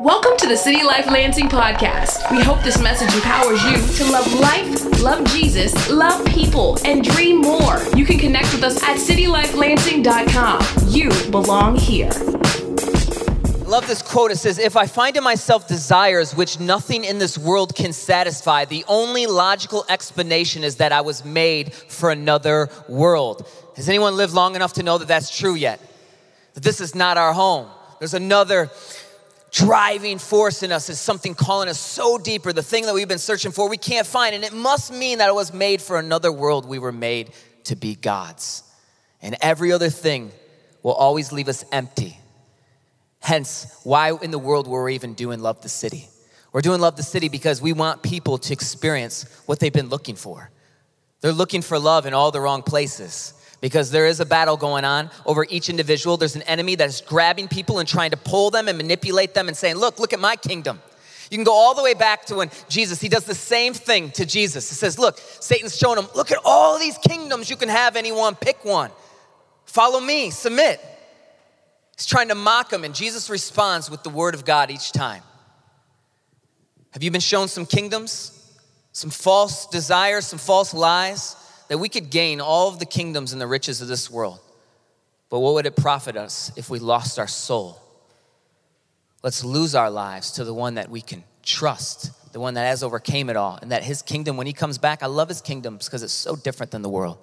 Welcome to the City Life Lansing podcast. We hope this message empowers you to love life, love Jesus, love people, and dream more. You can connect with us at citylifelansing.com. You belong here. I love this quote. It says, "If I find in myself desires which nothing in this world can satisfy, the only logical explanation is that I was made for another world." Has anyone lived long enough to know that that's true yet? That this is not our home. There's another driving force in us, is something calling us so deeper, the thing that we've been searching for, we can't find. And it must mean that it was made for another world. We were made to be God's. And every other thing will always leave us empty. Hence, why in the world we're even doing Love the City. We're doing Love the City because we want people to experience what they've been looking for. They're looking for love in all the wrong places. Because there is a battle going on over each individual. There's an enemy that's grabbing people and trying to pull them and manipulate them and saying, look at my kingdom. You can go all the way back to when Jesus, he does the same thing to Jesus. He says, look, Satan's showing him, look at all these kingdoms you can have, anyone, pick one. Follow me, submit. He's trying to mock him, and Jesus responds with the word of God each time. Have you been shown some kingdoms, some false desires, some false lies? That we could gain all of the kingdoms and the riches of this world. But what would it profit us if we lost our soul? Let's lose our lives to the one that we can trust, the one that has overcame it all, and that his kingdom, when he comes back, I love his kingdoms because it's so different than the world.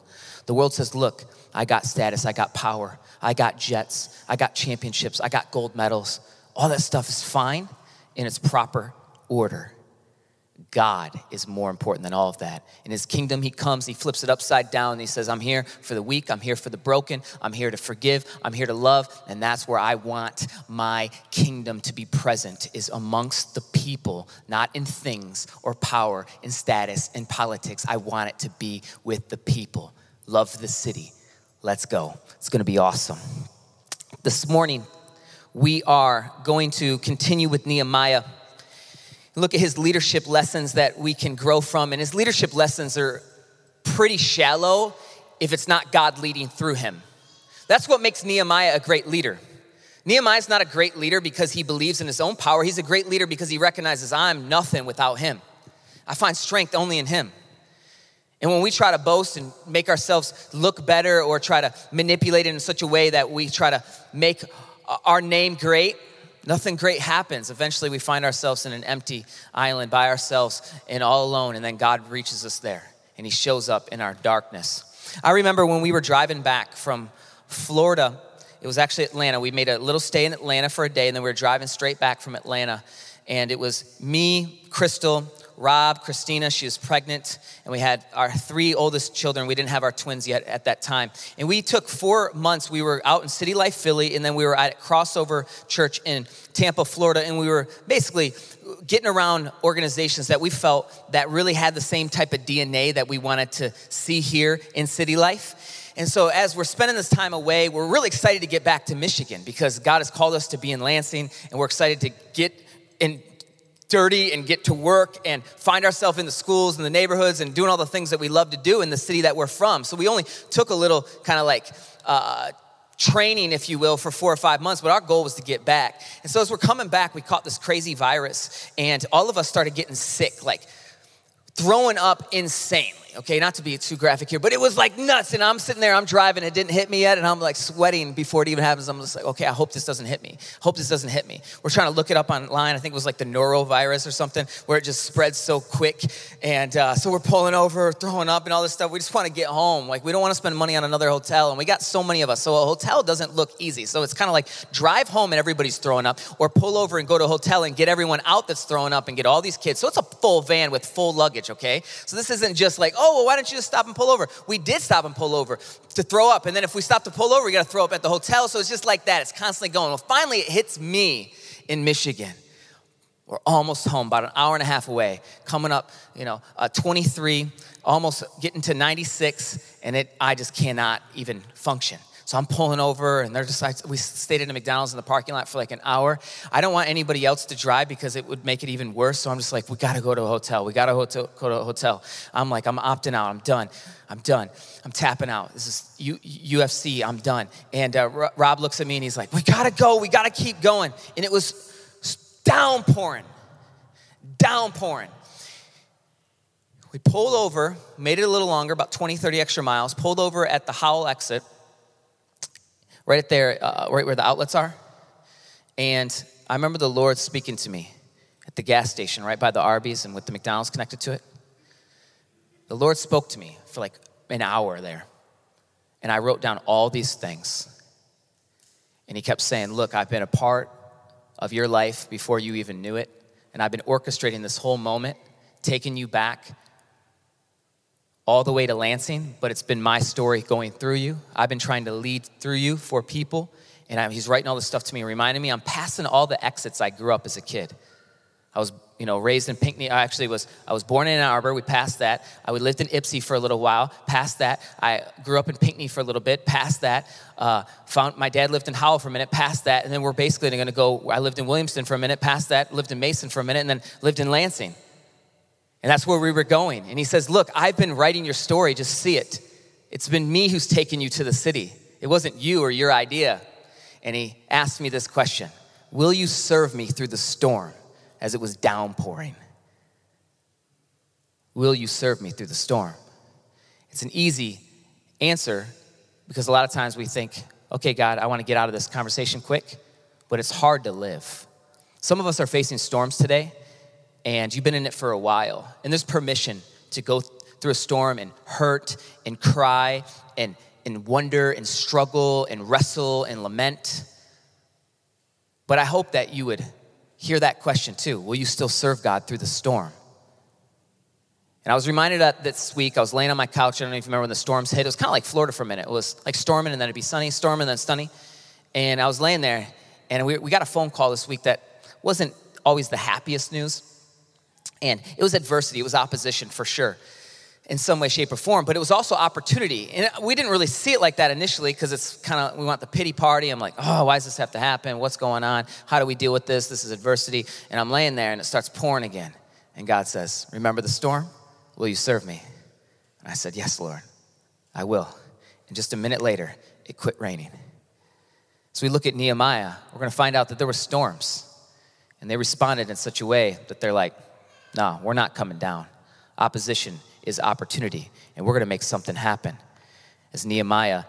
The world says, look, I got status, I got power, I got jets, I got championships, I got gold medals. All that stuff is fine in its proper order. God is more important than all of that. In his kingdom, he comes, he flips it upside down, and he says, I'm here for the weak, I'm here for the broken, I'm here to forgive, I'm here to love, and that's where I want my kingdom to be present, is amongst the people, not in things or power and status and politics. I want it to be with the people. Love the city. Let's go. It's going to be awesome. This morning, we are going to continue with Nehemiah. Look at his leadership lessons that we can grow from. And his leadership lessons are pretty shallow if it's not God leading through him. That's what makes Nehemiah a great leader. Nehemiah's not a great leader because he believes in his own power. He's a great leader because he recognizes I'm nothing without him. I find strength only in him. And when we try to boast and make ourselves look better or try to manipulate it in such a way that we try to make our name great, nothing great happens. Eventually, we find ourselves in an empty island by ourselves and all alone, and then God reaches us there, and he shows up in our darkness. I remember when we were driving back from Florida. It was actually Atlanta. We made a little stay in Atlanta for a day, and then we were driving straight back from Atlanta, and it was me, Crystal, Rob, Christina, she was pregnant, and we had our three oldest children. We didn't have our twins yet at that time. And we took 4 months. We were out in City Life, Philly, and then we were at Crossover Church in Tampa, Florida, and we were basically getting around organizations that we felt that really had the same type of DNA that we wanted to see here in City Life. And so as we're spending this time away, we're really excited to get back to Michigan because God has called us to be in Lansing, and we're excited to get in dirty and get to work and find ourselves in the schools and the neighborhoods and doing all the things that we love to do in the city that we're from. So we only took a little kind of like training, if you will, for 4 or 5 months, but our goal was to get back. And so as we're coming back, we caught this crazy virus, and all of us started getting sick, like throwing up insanely. Okay, not to be too graphic here, but it was like nuts. And I'm sitting there, I'm driving, it didn't hit me yet. And I'm like sweating before it even happens. I'm just like, okay, I hope this doesn't hit me. We're trying to look it up online. I think it was like the norovirus or something where it just spreads so quick. And so we're pulling over, throwing up and all this stuff. We just want to get home. Like we don't want to spend money on another hotel. And we got so many of us. So a hotel doesn't look easy. So it's kind of like drive home and everybody's throwing up, or pull over and go to a hotel and get everyone out that's throwing up and get all these kids. So it's a full van with full luggage, okay? So this isn't just like, oh, well, why don't you just stop and pull over? We did stop and pull over to throw up. And then if we stop to pull over, we got to throw up at the hotel. So it's just like that. It's constantly going. Well, finally, it hits me in Michigan. We're almost home, about an hour and a half away, coming up, 23, almost getting to 96. And I just cannot even function. So I'm pulling over, and they're just like, we stayed at a McDonald's in the parking lot for like an hour. I don't want anybody else to drive because it would make it even worse. So I'm just like, we got to go to a hotel. I'm like, I'm opting out. I'm done. I'm tapping out. This is UFC. I'm done. And Rob looks at me, and he's like, we got to go. We got to keep going. And it was downpouring. We pulled over, made it a little longer, about 20, 30 extra miles, pulled over at the Howell exit, right there, right where the outlets are. And I remember the Lord speaking to me at the gas station, right by the Arby's and with the McDonald's connected to it. The Lord spoke to me for like an hour there. And I wrote down all these things. And he kept saying, look, I've been a part of your life before you even knew it. And I've been orchestrating this whole moment, taking you back all the way to Lansing, but it's been my story going through you. I've been trying to lead through you for people, and he's writing all this stuff to me, reminding me I'm passing all the exits I grew up as a kid. I was, raised in Pinckney. I was born in Ann Arbor. We passed that. I lived in Ipsy for a little while. Passed that. I grew up in Pinckney for a little bit. Passed that. Found my dad lived in Howell for a minute. Passed that. And then we're basically going to go, I lived in Williamston for a minute. Passed that. Lived in Mason for a minute. And then lived in Lansing. And that's where we were going. And he says, look, I've been writing your story. Just see it. It's been me who's taken you to the city. It wasn't you or your idea. And he asked me this question. Will you serve me through the storm? As it was downpouring. Will you serve me through the storm? It's an easy answer because a lot of times we think, okay, God, I want to get out of this conversation quick, but it's hard to live. Some of us are facing storms today and you've been in it for a while and there's permission to go through a storm and hurt and cry and wonder and struggle and wrestle and lament. But I hope that you would hear that question too. Will you still serve God through the storm? And I was reminded that this week, I was laying on my couch. I don't know if you remember when the storms hit. It was kind of like Florida for a minute. It was like storming and then it'd be sunny, storming and then sunny. And I was laying there and we got a phone call this week that wasn't always the happiest news. And it was adversity. It was opposition for sure in some way, shape, or form. But it was also opportunity. And we didn't really see it like that initially because it's kind of, we want the pity party. I'm like, oh, why does this have to happen? What's going on? How do we deal with this? This is adversity. And I'm laying there and it starts pouring again. And God says, remember the storm? Will you serve me? And I said, yes, Lord, I will. And just a minute later, it quit raining. So we look at Nehemiah. We're going to find out that there were storms. And they responded in such a way that they're like, no, we're not coming down. Opposition is opportunity, and we're going to make something happen. As Nehemiah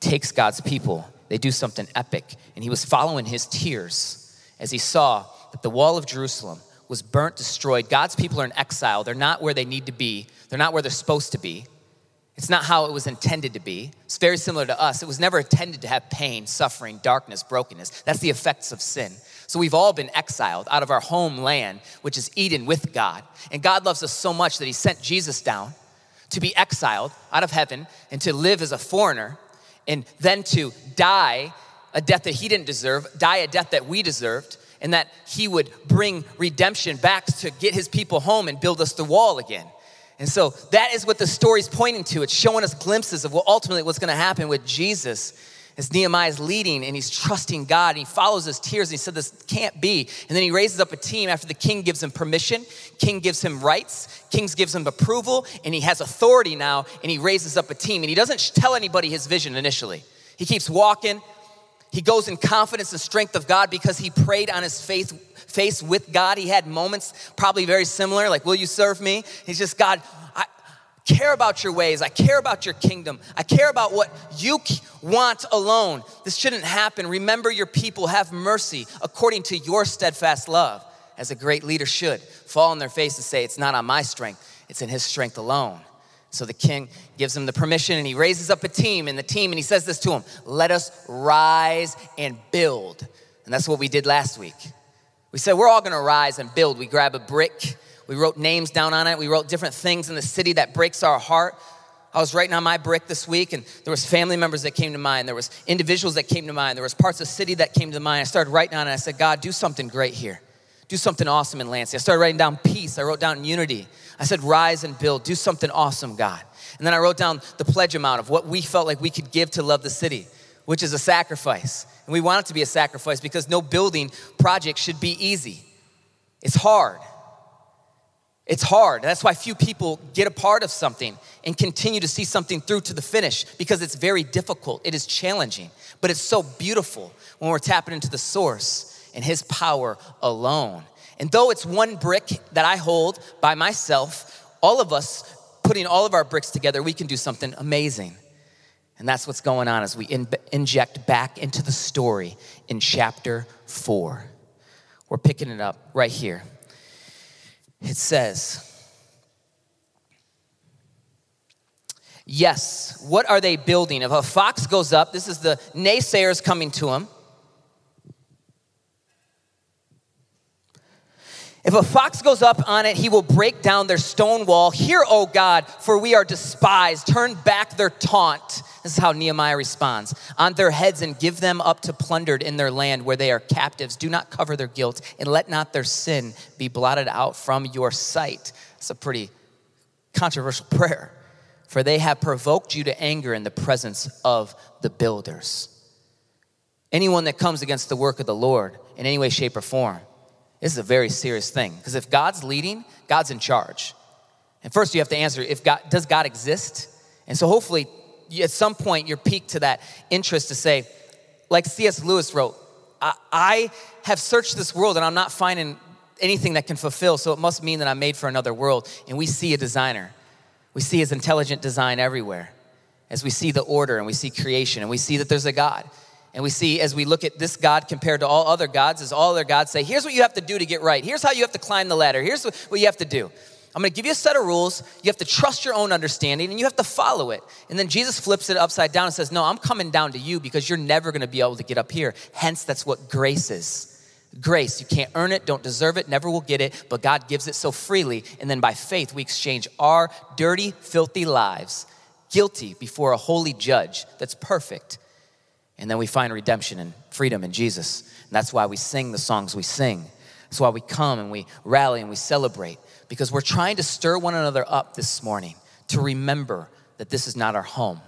takes God's people, they do something epic, and he was following his tears as he saw that the wall of Jerusalem was burnt, destroyed. God's people are in exile. They're not where they need to be. They're not where they're supposed to be. It's not how it was intended to be. It's very similar to us. It was never intended to have pain, suffering, darkness, brokenness. That's the effects of sin. So we've all been exiled out of our homeland, which is Eden with God. And God loves us so much that he sent Jesus down to be exiled out of heaven and to live as a foreigner and then to die a death that he didn't deserve, die a death that we deserved, and that he would bring redemption back to get his people home and build us the wall again. And so that is what the story's pointing to. It's showing us glimpses of what ultimately what's going to happen with Jesus as Nehemiah is leading and he's trusting God and he follows his tears and he said, this can't be. And then he raises up a team after the king gives him permission. King gives him rights. King gives him approval and he has authority now and he raises up a team and he doesn't tell anybody his vision initially. He keeps walking. He goes in confidence and strength of God because he prayed on his face with God. He had moments probably very similar, like, will you serve me? He's just, God, I care about your ways. I care about your kingdom. I care about what you want alone. This shouldn't happen. Remember your people. Have mercy according to your steadfast love, as a great leader should. Fall on their face and say, it's not on my strength. It's in his strength alone. So the king gives him the permission and he raises up a team and he says this to him, let us rise and build. And that's what we did last week. We said, we're all gonna rise and build. We grab a brick, we wrote names down on it. We wrote different things in the city that breaks our heart. I was writing on my brick this week and there was family members that came to mind. There was individuals that came to mind. There was parts of the city that came to mind. I started writing on it. I said, God, do something great here. Do something awesome in Lansing. I started writing down peace. I wrote down unity. I said, rise and build. Do something awesome, God. And then I wrote down the pledge amount of what we felt like we could give to love the city, which is a sacrifice. And we want it to be a sacrifice because no building project should be easy. It's hard. That's why few people get a part of something and continue to see something through to the finish because it's very difficult. It is challenging, but it's so beautiful when we're tapping into the source and his power alone. And though it's one brick that I hold by myself, all of us putting all of our bricks together, we can do something amazing. And that's what's going on as we inject back into the story in chapter 4. We're picking it up right here. It says, yes, what are they building? If a fox goes up, this is the naysayers coming to him. If a fox goes up on it, he will break down their stone wall. Hear, O God, for we are despised. Turn back their taunt. This is how Nehemiah responds. On their heads and give them up to plundered in their land where they are captives. Do not cover their guilt and let not their sin be blotted out from your sight. It's a pretty controversial prayer. For they have provoked you to anger in the presence of the builders. Anyone that comes against the work of the Lord in any way, shape, or form, this is a very serious thing, because if God's leading, God's in charge. And first you have to answer, does God exist? And so hopefully at some point you're piqued to that interest to say, like C.S. Lewis wrote, I have searched this world and I'm not finding anything that can fulfill, so it must mean that I'm made for another world. And we see a designer. We see his intelligent design everywhere as we see the order and we see creation and we see that there's a God. And we see as we look at this God compared to all other gods, as all other gods say, here's what you have to do to get right. Here's how you have to climb the ladder. Here's what you have to do. I'm going to give you a set of rules. You have to trust your own understanding and you have to follow it. And then Jesus flips it upside down and says, no, I'm coming down to you because you're never going to be able to get up here. Hence, that's what grace is. Grace, you can't earn it, don't deserve it, never will get it, but God gives it so freely. And then by faith, we exchange our dirty, filthy lives, guilty before a holy judge that's perfect. And then we find redemption and freedom in Jesus. And that's why we sing the songs we sing. That's why we come and we rally and we celebrate, because we're trying to stir one another up this morning to remember that this is not our home.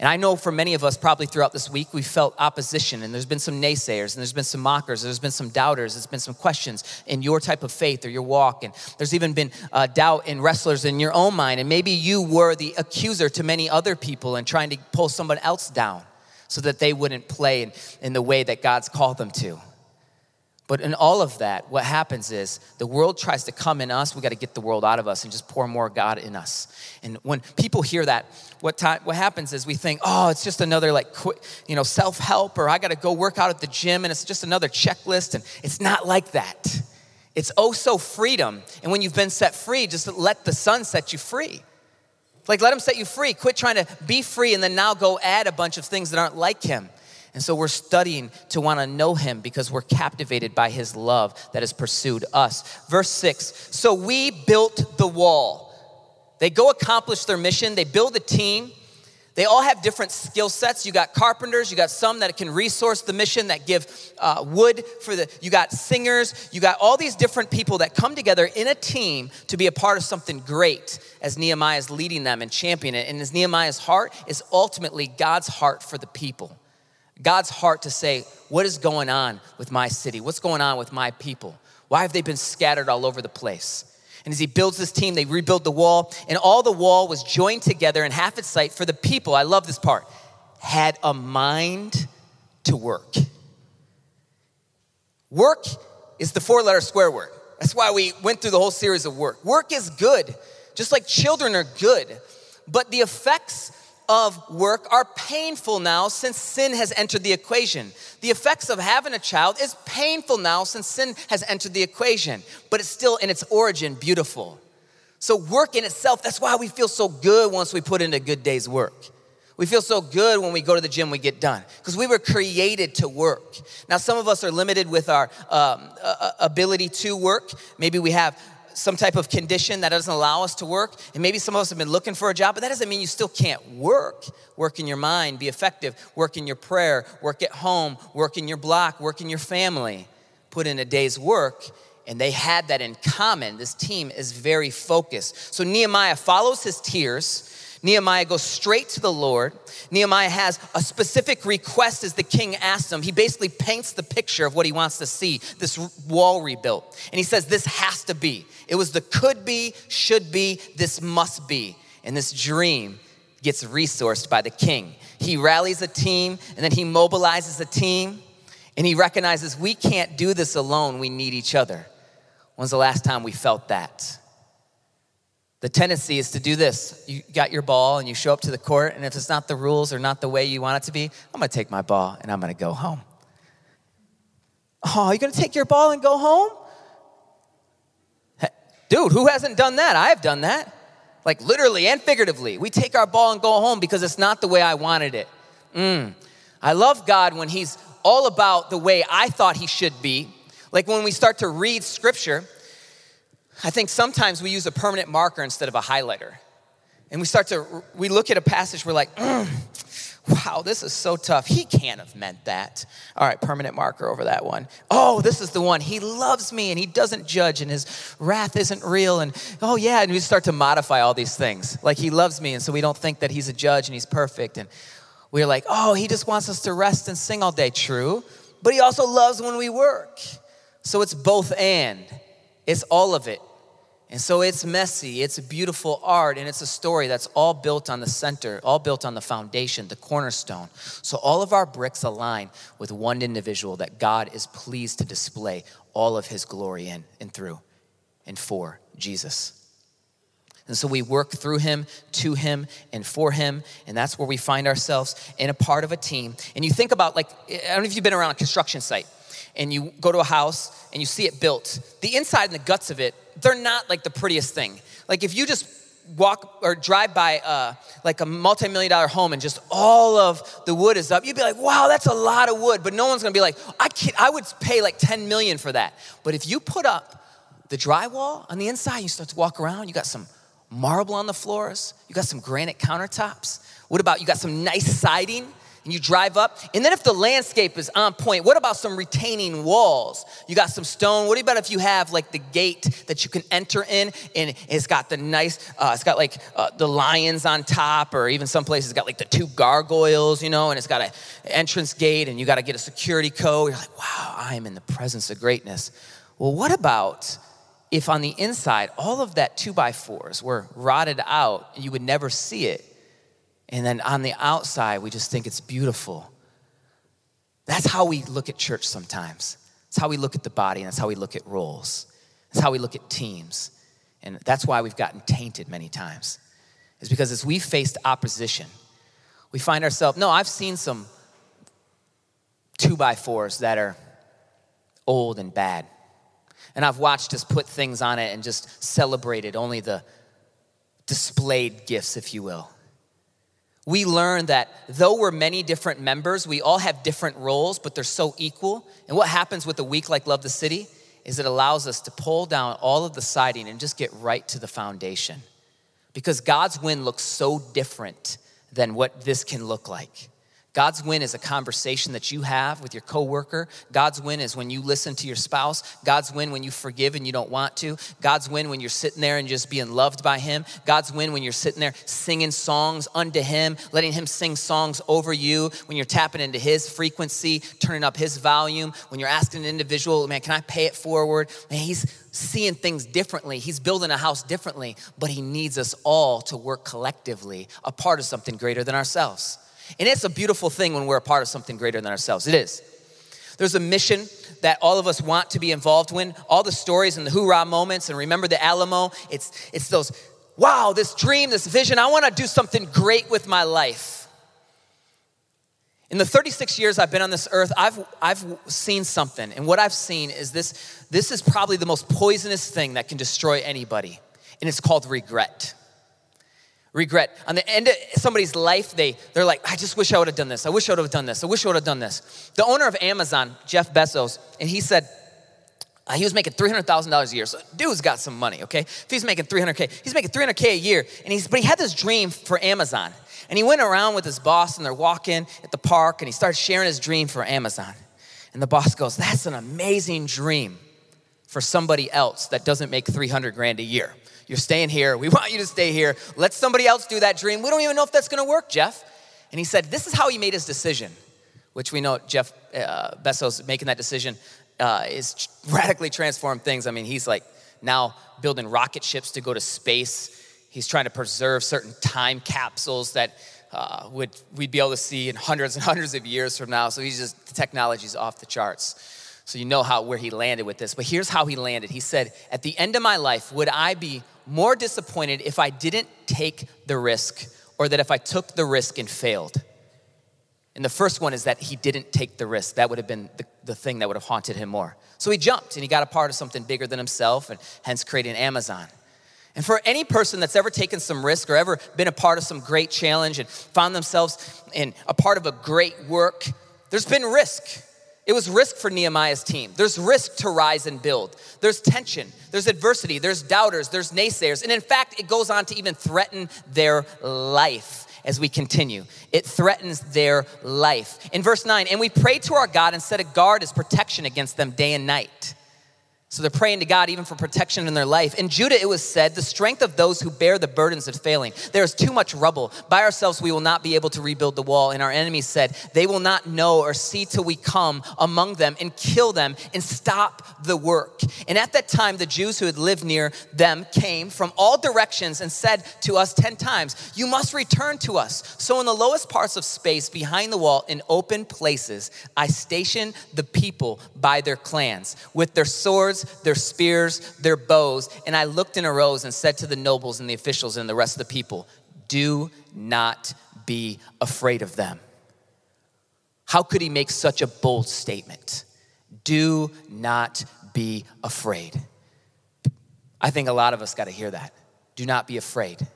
And I know for many of us, probably throughout this week, we felt opposition, and there's been some naysayers, and there's been some mockers, and there's been some doubters, there's been some questions in your type of faith or your walk, and there's even been doubt and wrestlers in your own mind, and maybe you were the accuser to many other people and trying to pull someone else down so that they wouldn't play in the way that God's called them to. But in all of that, what happens is the world tries to come in us. We got to get the world out of us and just pour more God in us. And when people hear that, what happens is we think, oh, it's just another self-help, or I got to go work out at the gym and it's just another checklist. And it's not like that. It's oh so freedom. And when you've been set free, just let the Son set you free. Like, let him set you free. Quit trying to be free and then now go add a bunch of things that aren't like him. And so we're studying to want to know him because we're captivated by his love that has pursued us. Verse 6, so we built the wall. They go accomplish their mission. They build a team. They all have different skill sets. You got carpenters. You got some that can resource the mission, that give wood for the, you got singers. You got all these different people that come together in a team to be a part of something great as Nehemiah is leading them and championing it. And as Nehemiah's heart is ultimately God's heart for the people. God's heart to say, what is going on with my city? What's going on with my people? Why have they been scattered all over the place? And as he builds this team, they rebuild the wall, and all the wall was joined together in half its site, for the people, I love this part, had a mind to work. Work is the four-letter square word. That's why we went through the whole series of work. Work is good, just like children are good, but the effects of work are painful now since sin has entered the equation. The effects of having a child is painful now since sin has entered the equation, but it's still in its origin beautiful. So work in itself, that's why we feel so good once we put in a good day's work. We feel so good when we go to the gym, we get done, because we were created to work. Now, some of us are limited with our ability to work. Maybe we have some type of condition that doesn't allow us to work. And maybe some of us have been looking for a job, but that doesn't mean you still can't work. Work in your mind, be effective. Work in your prayer, work at home, work in your block, work in your family. Put in a day's work, and they had that in common. This team is very focused. So Nehemiah follows his tears. Nehemiah goes straight to the Lord. Nehemiah has a specific request as the king asks him. He basically paints the picture of what he wants to see, this wall rebuilt. And he says, this has to be. It was the could be, should be, this must be. And this dream gets resourced by the king. He rallies a team, and then he mobilizes a team. And he recognizes we can't do this alone. We need each other. When's the last time we felt that? The tendency is to do this. You got your ball and you show up to the court, and if it's not the rules or not the way you want it to be, I'm going to take my ball and I'm going to go home. Oh, you're going to take your ball and go home? Dude, who hasn't done that? I've done that. Like literally and figuratively. We take our ball and go home because it's not the way I wanted it. I love God when he's all about the way I thought he should be. Like when we start to read scripture, I think sometimes we use a permanent marker instead of a highlighter. And we look at a passage, we're like, wow, this is so tough. He can't have meant that. All right, permanent marker over that one. Oh, this is the one. He loves me and he doesn't judge and his wrath isn't real. And oh yeah, and we start to modify all these things. Like he loves me and so we don't think that he's a judge and he's perfect. And we're like, oh, he just wants us to rest and sing all day. True, but he also loves when we work. So it's both and. It's all of it. And so it's messy, it's beautiful art, and it's a story that's all built on the center, all built on the foundation, the cornerstone. So all of our bricks align with one individual that God is pleased to display all of his glory in and through and for, Jesus. And so we work through him, to him, and for him, and that's where we find ourselves in a part of a team. And you think about, like, I don't know if you've been around a construction site, and you go to a house and you see it built. The inside and the guts of it, they're not like the prettiest thing. Like if you just walk or drive by like a multi-million-dollar home and just all of the wood is up, you'd be like, wow, that's a lot of wood. But no one's gonna be like, I would pay like $10 million for that. But if you put up the drywall on the inside, you start to walk around, you got some marble on the floors, you got some granite countertops. What about you got some nice siding? And you drive up, and then if the landscape is on point, what about some retaining walls? You got some stone. What about if you have like the gate that you can enter in, and it's got the nice, the lions on top, or even some places it's got like the two gargoyles, you know, and it's got an entrance gate, and you got to get a security code. You're like, wow, I am in the presence of greatness. Well, what about if on the inside, all of that 2x4s were rotted out, and you would never see it? And then on the outside, we just think it's beautiful. That's how we look at church sometimes. That's how we look at the body, and that's how we look at roles. That's how we look at teams. And that's why we've gotten tainted many times. It's because as we faced opposition, we find ourselves, no, I've seen some 2x4s that are old and bad. And I've watched us put things on it and just celebrated only the displayed gifts, if you will. We learn that though we're many different members, we all have different roles, but they're so equal. And what happens with a week like Love the City is it allows us to pull down all of the siding and just get right to the foundation. Because God's win looks so different than what this can look like. God's win is a conversation that you have with your coworker. God's win is when you listen to your spouse. God's win when you forgive and you don't want to. God's win when you're sitting there and just being loved by him. God's win when you're sitting there singing songs unto him, letting him sing songs over you, when you're tapping into his frequency, turning up his volume, when you're asking an individual, man, can I pay it forward? Man, he's seeing things differently. He's building a house differently, but he needs us all to work collectively, a part of something greater than ourselves. And it's a beautiful thing when we're a part of something greater than ourselves. It is. There's a mission that all of us want to be involved in. All the stories and the hoorah moments and remember the Alamo. It's those, wow, this dream, this vision. I want to do something great with my life. In the 36 years I've been on this earth, I've seen something. And what I've seen is this is probably the most poisonous thing that can destroy anybody. And it's called regret. Regret. On the end of somebody's life, they're like, I just wish I would have done this. I wish I would have done this. I wish I would have done this. The owner of Amazon, Jeff Bezos, and he said, he was making $300,000 a year. So dude's got some money, okay? If he's making $300K a year. But he had this dream for Amazon. And he went around with his boss and they're walking at the park and he starts sharing his dream for Amazon. And the boss goes, that's an amazing dream for somebody else that doesn't make $300,000 a year. You're staying here. We want you to stay here. Let somebody else do that dream. We don't even know if that's going to work, Jeff. And he said, this is how he made his decision, which we know Jeff Bezos making that decision is radically transformed things. I mean, he's like now building rocket ships to go to space. He's trying to preserve certain time capsules that we'd be able to see in hundreds and hundreds of years from now. So he's just, the technology's off the charts. So you know where he landed with this. But here's how he landed. He said, at the end of my life, would I be more disappointed if I didn't take the risk, or that if I took the risk and failed? And the first one is that he didn't take the risk. That would have been the thing that would have haunted him more. So he jumped and he got a part of something bigger than himself, and hence created Amazon. And for any person that's ever taken some risk or ever been a part of some great challenge and found themselves in a part of a great work, there's been risk. It was risk for Nehemiah's team. There's risk to rise and build. There's tension, there's adversity, there's doubters, there's naysayers. And in fact, it goes on to even threaten their life as we continue. It threatens their life. In verse 9, and we prayed to our God and set a guard as protection against them day and night. So they're praying to God even for protection in their life. In Judah, it was said, the strength of those who bear the burdens is failing. There is too much rubble. By ourselves, we will not be able to rebuild the wall. And our enemies said, they will not know or see till we come among them and kill them and stop the work. And at that time, the Jews who had lived near them came from all directions and said to us 10 times, you must return to us. So in the lowest parts of space behind the wall in open places, I stationed the people by their clans with their swords, their spears, their bows. And I looked and arose and said to the nobles and the officials and the rest of the people, do not be afraid of them. How could he make such a bold statement? Do not be afraid. I think a lot of us got to hear that. Do not be afraid.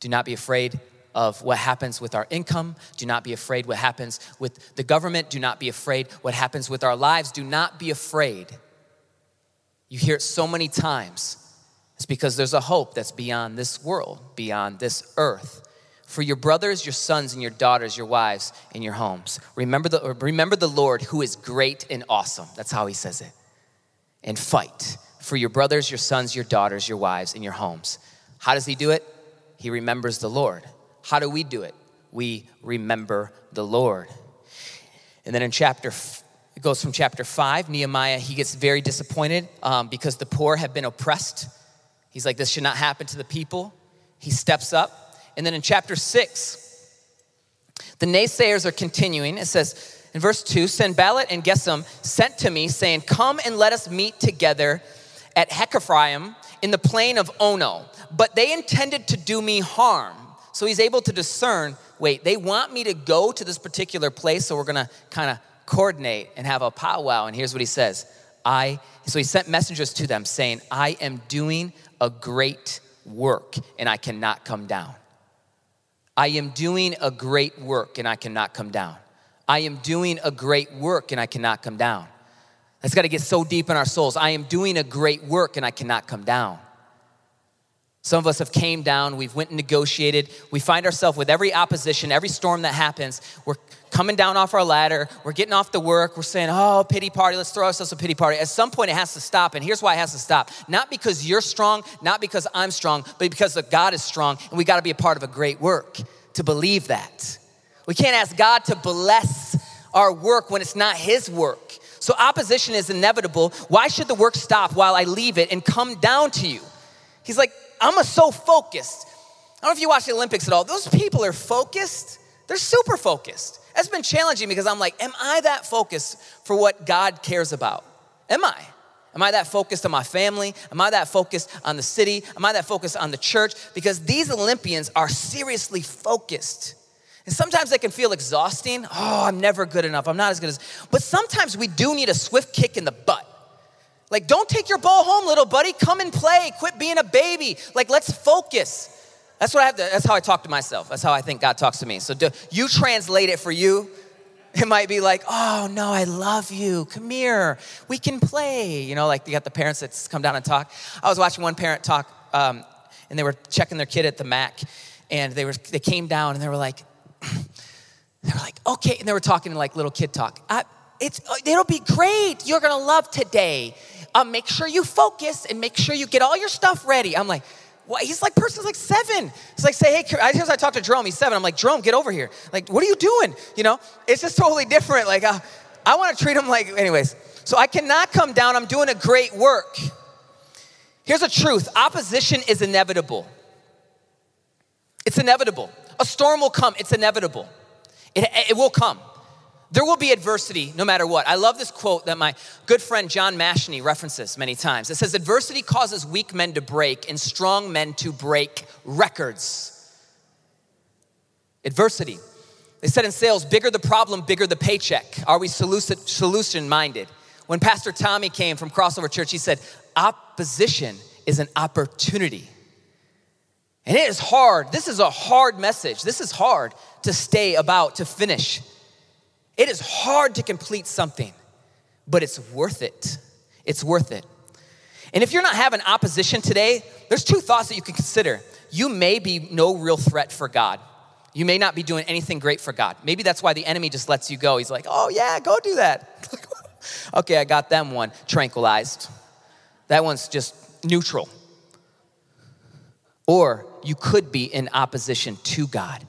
Do not be afraid of what happens with our income. Do not be afraid what happens with the government. Do not be afraid what happens with our lives. Do not be afraid. You hear it so many times. It's because there's a hope that's beyond this world, beyond this earth. For your brothers, your sons, and your daughters, your wives, and your homes. Remember the Lord who is great and awesome. That's how he says it. And fight for your brothers, your sons, your daughters, your wives, and your homes. How does he do it? He remembers the Lord. How do we do it? We remember the Lord. And then in it goes from chapter 5, Nehemiah, he gets very disappointed because the poor have been oppressed. He's like, this should not happen to the people. He steps up. And then in chapter 6, the naysayers are continuing. It says in verse 2, Sanballat and Geshem sent to me saying, come and let us meet together at Hechafraim in the plain of Ono. But they intended to do me harm. So he's able to discern, wait, they want me to go to this particular place, so we're going to kind of coordinate and have a powwow. And here's what he says. So he sent messengers to them saying, I am doing a great work and I cannot come down. I am doing a great work and I cannot come down. I am doing a great work and I cannot come down. That's got to get so deep in our souls. I am doing a great work and I cannot come down. Some of us have came down, we've went and negotiated. We find ourselves with every opposition, every storm that happens, we're coming down off our ladder, we're getting off the work, we're saying, oh, pity party, let's throw ourselves a pity party. At some point it has to stop, and here's why it has to stop. Not because you're strong, not because I'm strong, but because God is strong, and we gotta be a part of a great work to believe that. We can't ask God to bless our work when it's not his work. So opposition is inevitable. Why should the work stop while I leave it and come down to you? He's like, I'm so focused. I don't know if you watch the Olympics at all. Those people are focused. They're super focused. That's been challenging because I'm like, am I that focused for what God cares about? Am I? Am I that focused on my family? Am I that focused on the city? Am I that focused on the church? Because these Olympians are seriously focused. And sometimes they can feel exhausting. Oh, I'm never good enough. I'm not as good as. But sometimes we do need a swift kick in the butt. Like, don't take your ball home, little buddy. Come and play. Quit being a baby. Like, let's focus. That's how I talk to myself. That's how I think God talks to me. So you translate it for you. It might be like, oh, no, I love you. Come here. We can play. You know, like you got the parents that come down and talk. I was watching one parent talk, and they were checking their kid at the Mac. And they came down, and they were like, okay. And they were talking like little kid talk. It'll be great. You're going to love today. Make sure you focus and make sure you get all your stuff ready. I'm like, what? He's like, person's like 7. It's like, say, hey, I talked to Jerome. He's 7. I'm like, Jerome, get over here. Like, what are you doing? You know, it's just totally different. Like, I want to treat him like, anyways. So I cannot come down. I'm doing a great work. Here's the truth. Opposition is inevitable. It's inevitable. A storm will come. It's inevitable. It will come. There will be adversity no matter what. I love this quote that my good friend John Mashney references many times. It says, adversity causes weak men to break and strong men to break records. Adversity. They said in sales, bigger the problem, bigger the paycheck. Are we solution-minded? When Pastor Tommy came from Crossover Church, he said, opposition is an opportunity. And it is hard. This is a hard message. This is hard to stay about, to finish. It is hard to complete something, but it's worth it. It's worth it. And if you're not having opposition today, there's two thoughts that you can consider. You may be no real threat for God. You may not be doing anything great for God. Maybe that's why the enemy just lets you go. He's like, oh yeah, go do that. Okay, I got them one tranquilized. That one's just neutral. Or you could be in opposition to God,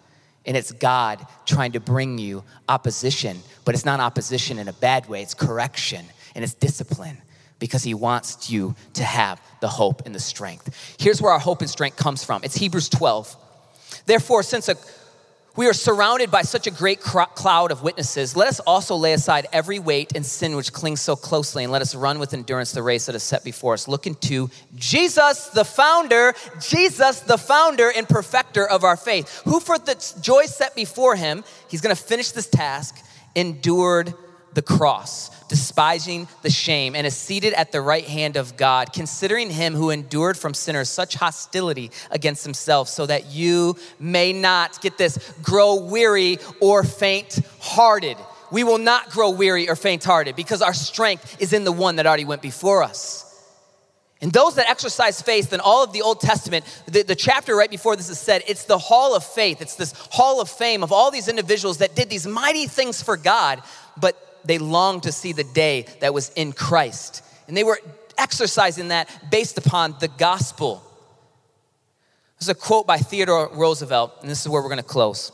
and it's God trying to bring you opposition, but it's not opposition in a bad way. It's correction, and it's discipline, because he wants you to have the hope and the strength. Here's where our hope and strength comes from. It's Hebrews 12. Therefore, since we are surrounded by such a great cloud of witnesses, let us also lay aside every weight and sin which clings so closely, and let us run with endurance the race that is set before us, looking to Jesus, the founder and perfecter of our faith, who for the joy set before him, he's going to finish this task, endured the cross, despising the shame, and is seated at the right hand of God, considering him who endured from sinners such hostility against himself, so that you may not, get this, grow weary or faint-hearted. We will not grow weary or faint-hearted, because our strength is in the one that already went before us. And those that exercise faith in all of the Old Testament, the chapter right before this is said, it's the hall of faith. It's this hall of fame of all these individuals that did these mighty things for God, but they longed to see the day that was in Christ. And they were exercising that based upon the gospel. There's a quote by Theodore Roosevelt, and this is where we're going to close.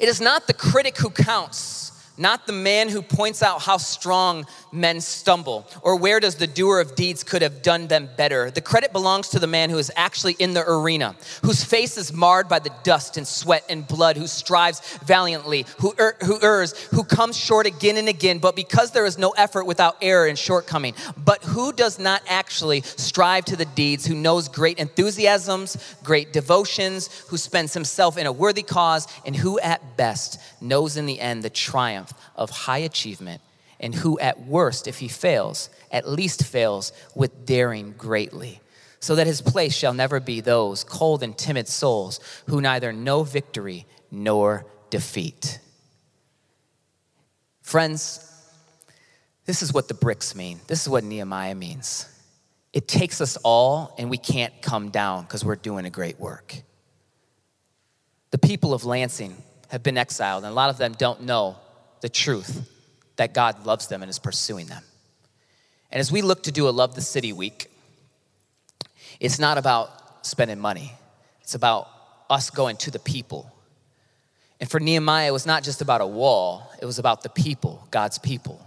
It is not the critic who counts, not the man who points out how strong men stumble, or where does the doer of deeds could have done them better. The credit belongs to the man who is actually in the arena, whose face is marred by the dust and sweat and blood, who strives valiantly, who errs, who comes short again and again, but because there is no effort without error and shortcoming, but who does not actually strive to the deeds, who knows great enthusiasms, great devotions, who spends himself in a worthy cause, and who at best knows in the end the triumph of high achievement, and who at worst, if he fails, at least fails with daring greatly, so that his place shall never be those cold and timid souls who neither know victory nor defeat. Friends, this is what the bricks mean. This is what Nehemiah means. It takes us all, and we can't come down because we're doing a great work. The people of Lansing have been exiled, and a lot of them don't know the truth that God loves them and is pursuing them. And as we look to do a Love the City week, it's not about spending money. It's about us going to the people. And for Nehemiah, it was not just about a wall. It was about the people, God's people.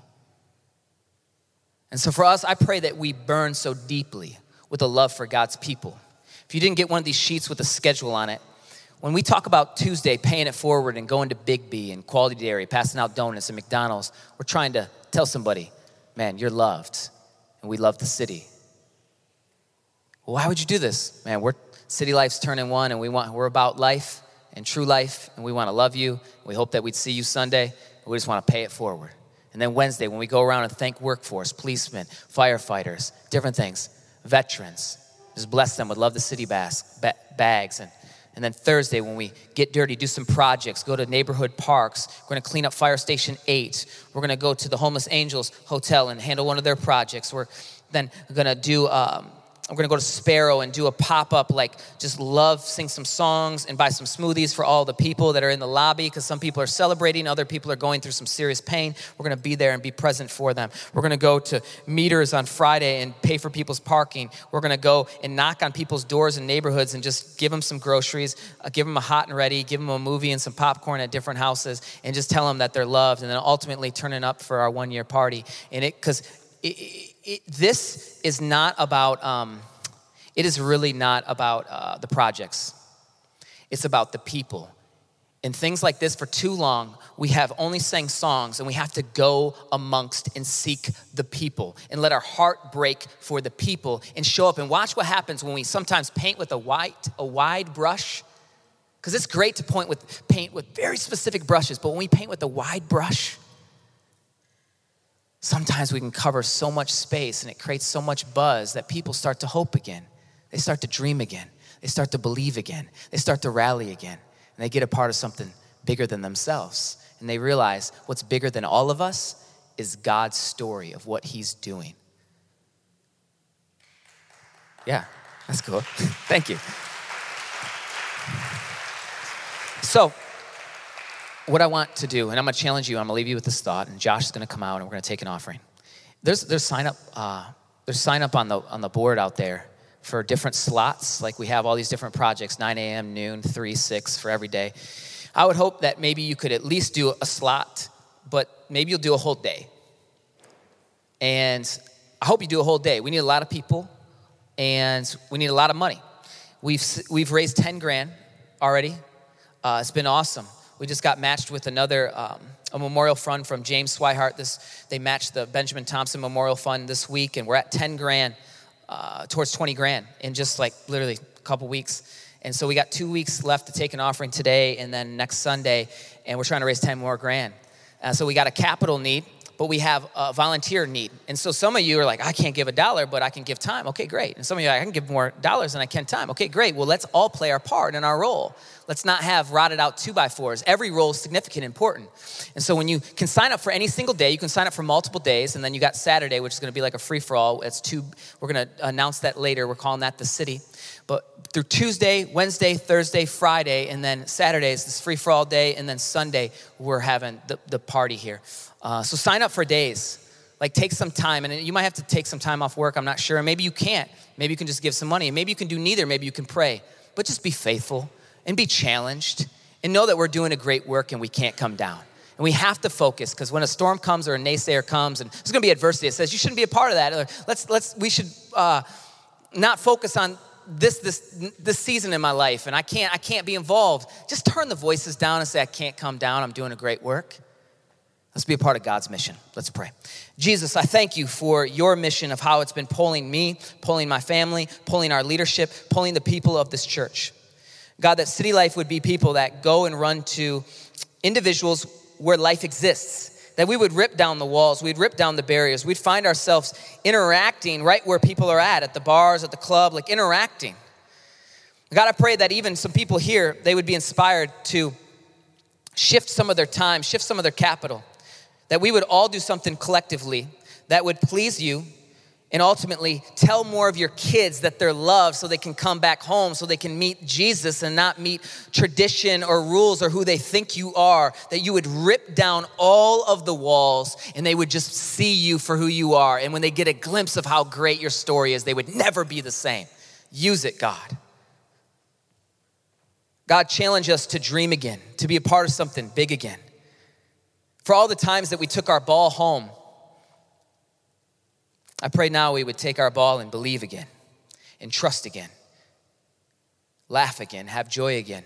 And so for us, I pray that we burn so deeply with a love for God's people. If you didn't get one of these sheets with a schedule on it, when we talk about Tuesday, paying it forward and going to Big B and Quality Dairy, passing out donuts and McDonald's, we're trying to tell somebody, man, you're loved, and we love the city. Well, why would you do this? Man, we're City Life's turning one, and we're about life and true life, and we want to love you. We hope that we'd see you Sunday, and we just want to pay it forward. And then Wednesday, when we go around and thank workforce, policemen, firefighters, different things, veterans, just bless them with Love the City bags, and then Thursday, when we get dirty, do some projects, go to neighborhood parks. We're gonna clean up Fire Station 8. We're gonna go to the Homeless Angels Hotel and handle one of their projects. We're then gonna do, we're gonna go to Sparrow and do a pop-up, like just love, sing some songs and buy some smoothies for all the people that are in the lobby, because some people are celebrating, other people are going through some serious pain. We're gonna be there and be present for them. We're gonna go to meters on Friday and pay for people's parking. We're gonna go and knock on people's doors in neighborhoods and just give them some groceries, give them a hot and ready, give them a movie and some popcorn at different houses, and just tell them that they're loved, and then ultimately turning up for our one-year party. And this is not about, it is really not about the projects. It's about the people. And things like this, for too long, we have only sang songs, and we have to go amongst and seek the people and let our heart break for the people and show up. And watch what happens when we sometimes paint with a wide brush, because it's great to paint with very specific brushes, but when we paint with a wide brush, sometimes we can cover so much space and it creates so much buzz that people start to hope again. They start to dream again. They start to believe again. They start to rally again. And they get a part of something bigger than themselves. And they realize what's bigger than all of us is God's story of what he's doing. Yeah, that's cool. Thank you. So what I want to do, and I'm going to challenge you, I'm going to leave you with this thought, and Josh is going to come out and we're going to take an offering. There's sign up on the board out there for different slots. Like we have all these different projects, 9 a.m., noon, 3, 6 for every day. I would hope that maybe you could at least do a slot, but maybe you'll do a whole day. And I hope you do a whole day. We need a lot of people and we need a lot of money. We've raised $10,000 already. It's been awesome. We just got matched with another a memorial fund from James Swihart. They matched the Benjamin Thompson Memorial Fund this week, and we're at $10,000. Towards $20,000 in just like literally a couple weeks. And so we got 2 weeks left to take an offering today and then next Sunday, and we're trying to raise $10,000 more. So we got a capital need, but we have a volunteer need. And so some of you are like, I can't give $1, but I can give time. Okay, great. And some of you are like, I can give more dollars than I can time. Okay, great. Well, let's all play our part in our role. Let's not have rotted out 2x4s. Every role is significant and important. And so when you can sign up for any single day, you can sign up for multiple days. And then you got Saturday, which is going to be like a free-for-all. We're going to announce that later. We're calling that the city. But through Tuesday, Wednesday, Thursday, Friday, and then Saturday is this free-for-all day. And then Sunday, we're having the party here. So sign up for days. Like take some time, and you might have to take some time off work. I'm not sure. Maybe you can't. Maybe you can just give some money. Maybe you can do neither. Maybe you can pray. But just be faithful and be challenged and know that we're doing a great work and we can't come down. And we have to focus, because when a storm comes or a naysayer comes, and there's going to be adversity that says you shouldn't be a part of that. Or we should not focus on this season in my life, and I can't be involved. Just turn the voices down and say, I can't come down. I'm doing a great work. Let's be a part of God's mission. Let's pray. Jesus, I thank you for your mission of how it's been pulling me, pulling my family, pulling our leadership, pulling the people of this church. God, that City Life would be people that go and run to individuals where life exists, that we would rip down the walls, we'd rip down the barriers, we'd find ourselves interacting right where people are at the bars, at the club, like interacting. God, I pray that even some people here, they would be inspired to shift some of their time, shift some of their capital, that we would all do something collectively that would please you, and ultimately tell more of your kids that they're loved so they can come back home, so they can meet Jesus and not meet tradition or rules or who they think you are, that you would rip down all of the walls and they would just see you for who you are. And when they get a glimpse of how great your story is, they would never be the same. Use it, God. God, challenge us to dream again, to be a part of something big again. For all the times that we took our ball home, I pray now we would take our ball and believe again, and trust again, laugh again, have joy again,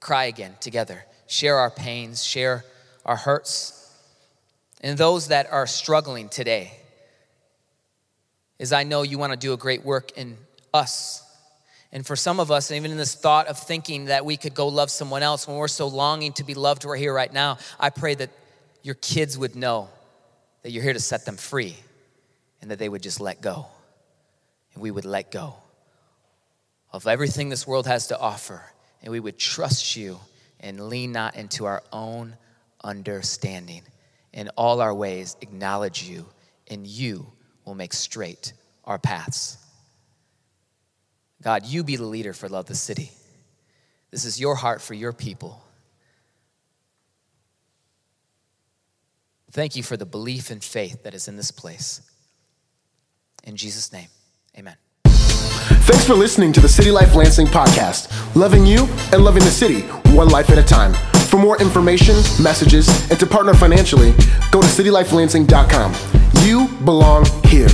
cry again together, share our pains, share our hurts. And those that are struggling today, as I know you want to do a great work in us. And for some of us, even in this thought of thinking that we could go love someone else when we're so longing to be loved, we're here right now, I pray that your kids would know that you're here to set them free, and that they would just let go. And we would let go of everything this world has to offer, and we would trust you and lean not into our own understanding. In all our ways, acknowledge you, and you will make straight our paths. God, you be the leader for Love the City. This is your heart for your people. Thank you for the belief and faith that is in this place. In Jesus' name, amen. Thanks for listening to the City Life Lansing podcast. Loving you and loving the city, one life at a time. For more information, messages, and to partner financially, go to citylifelansing.com. You belong here.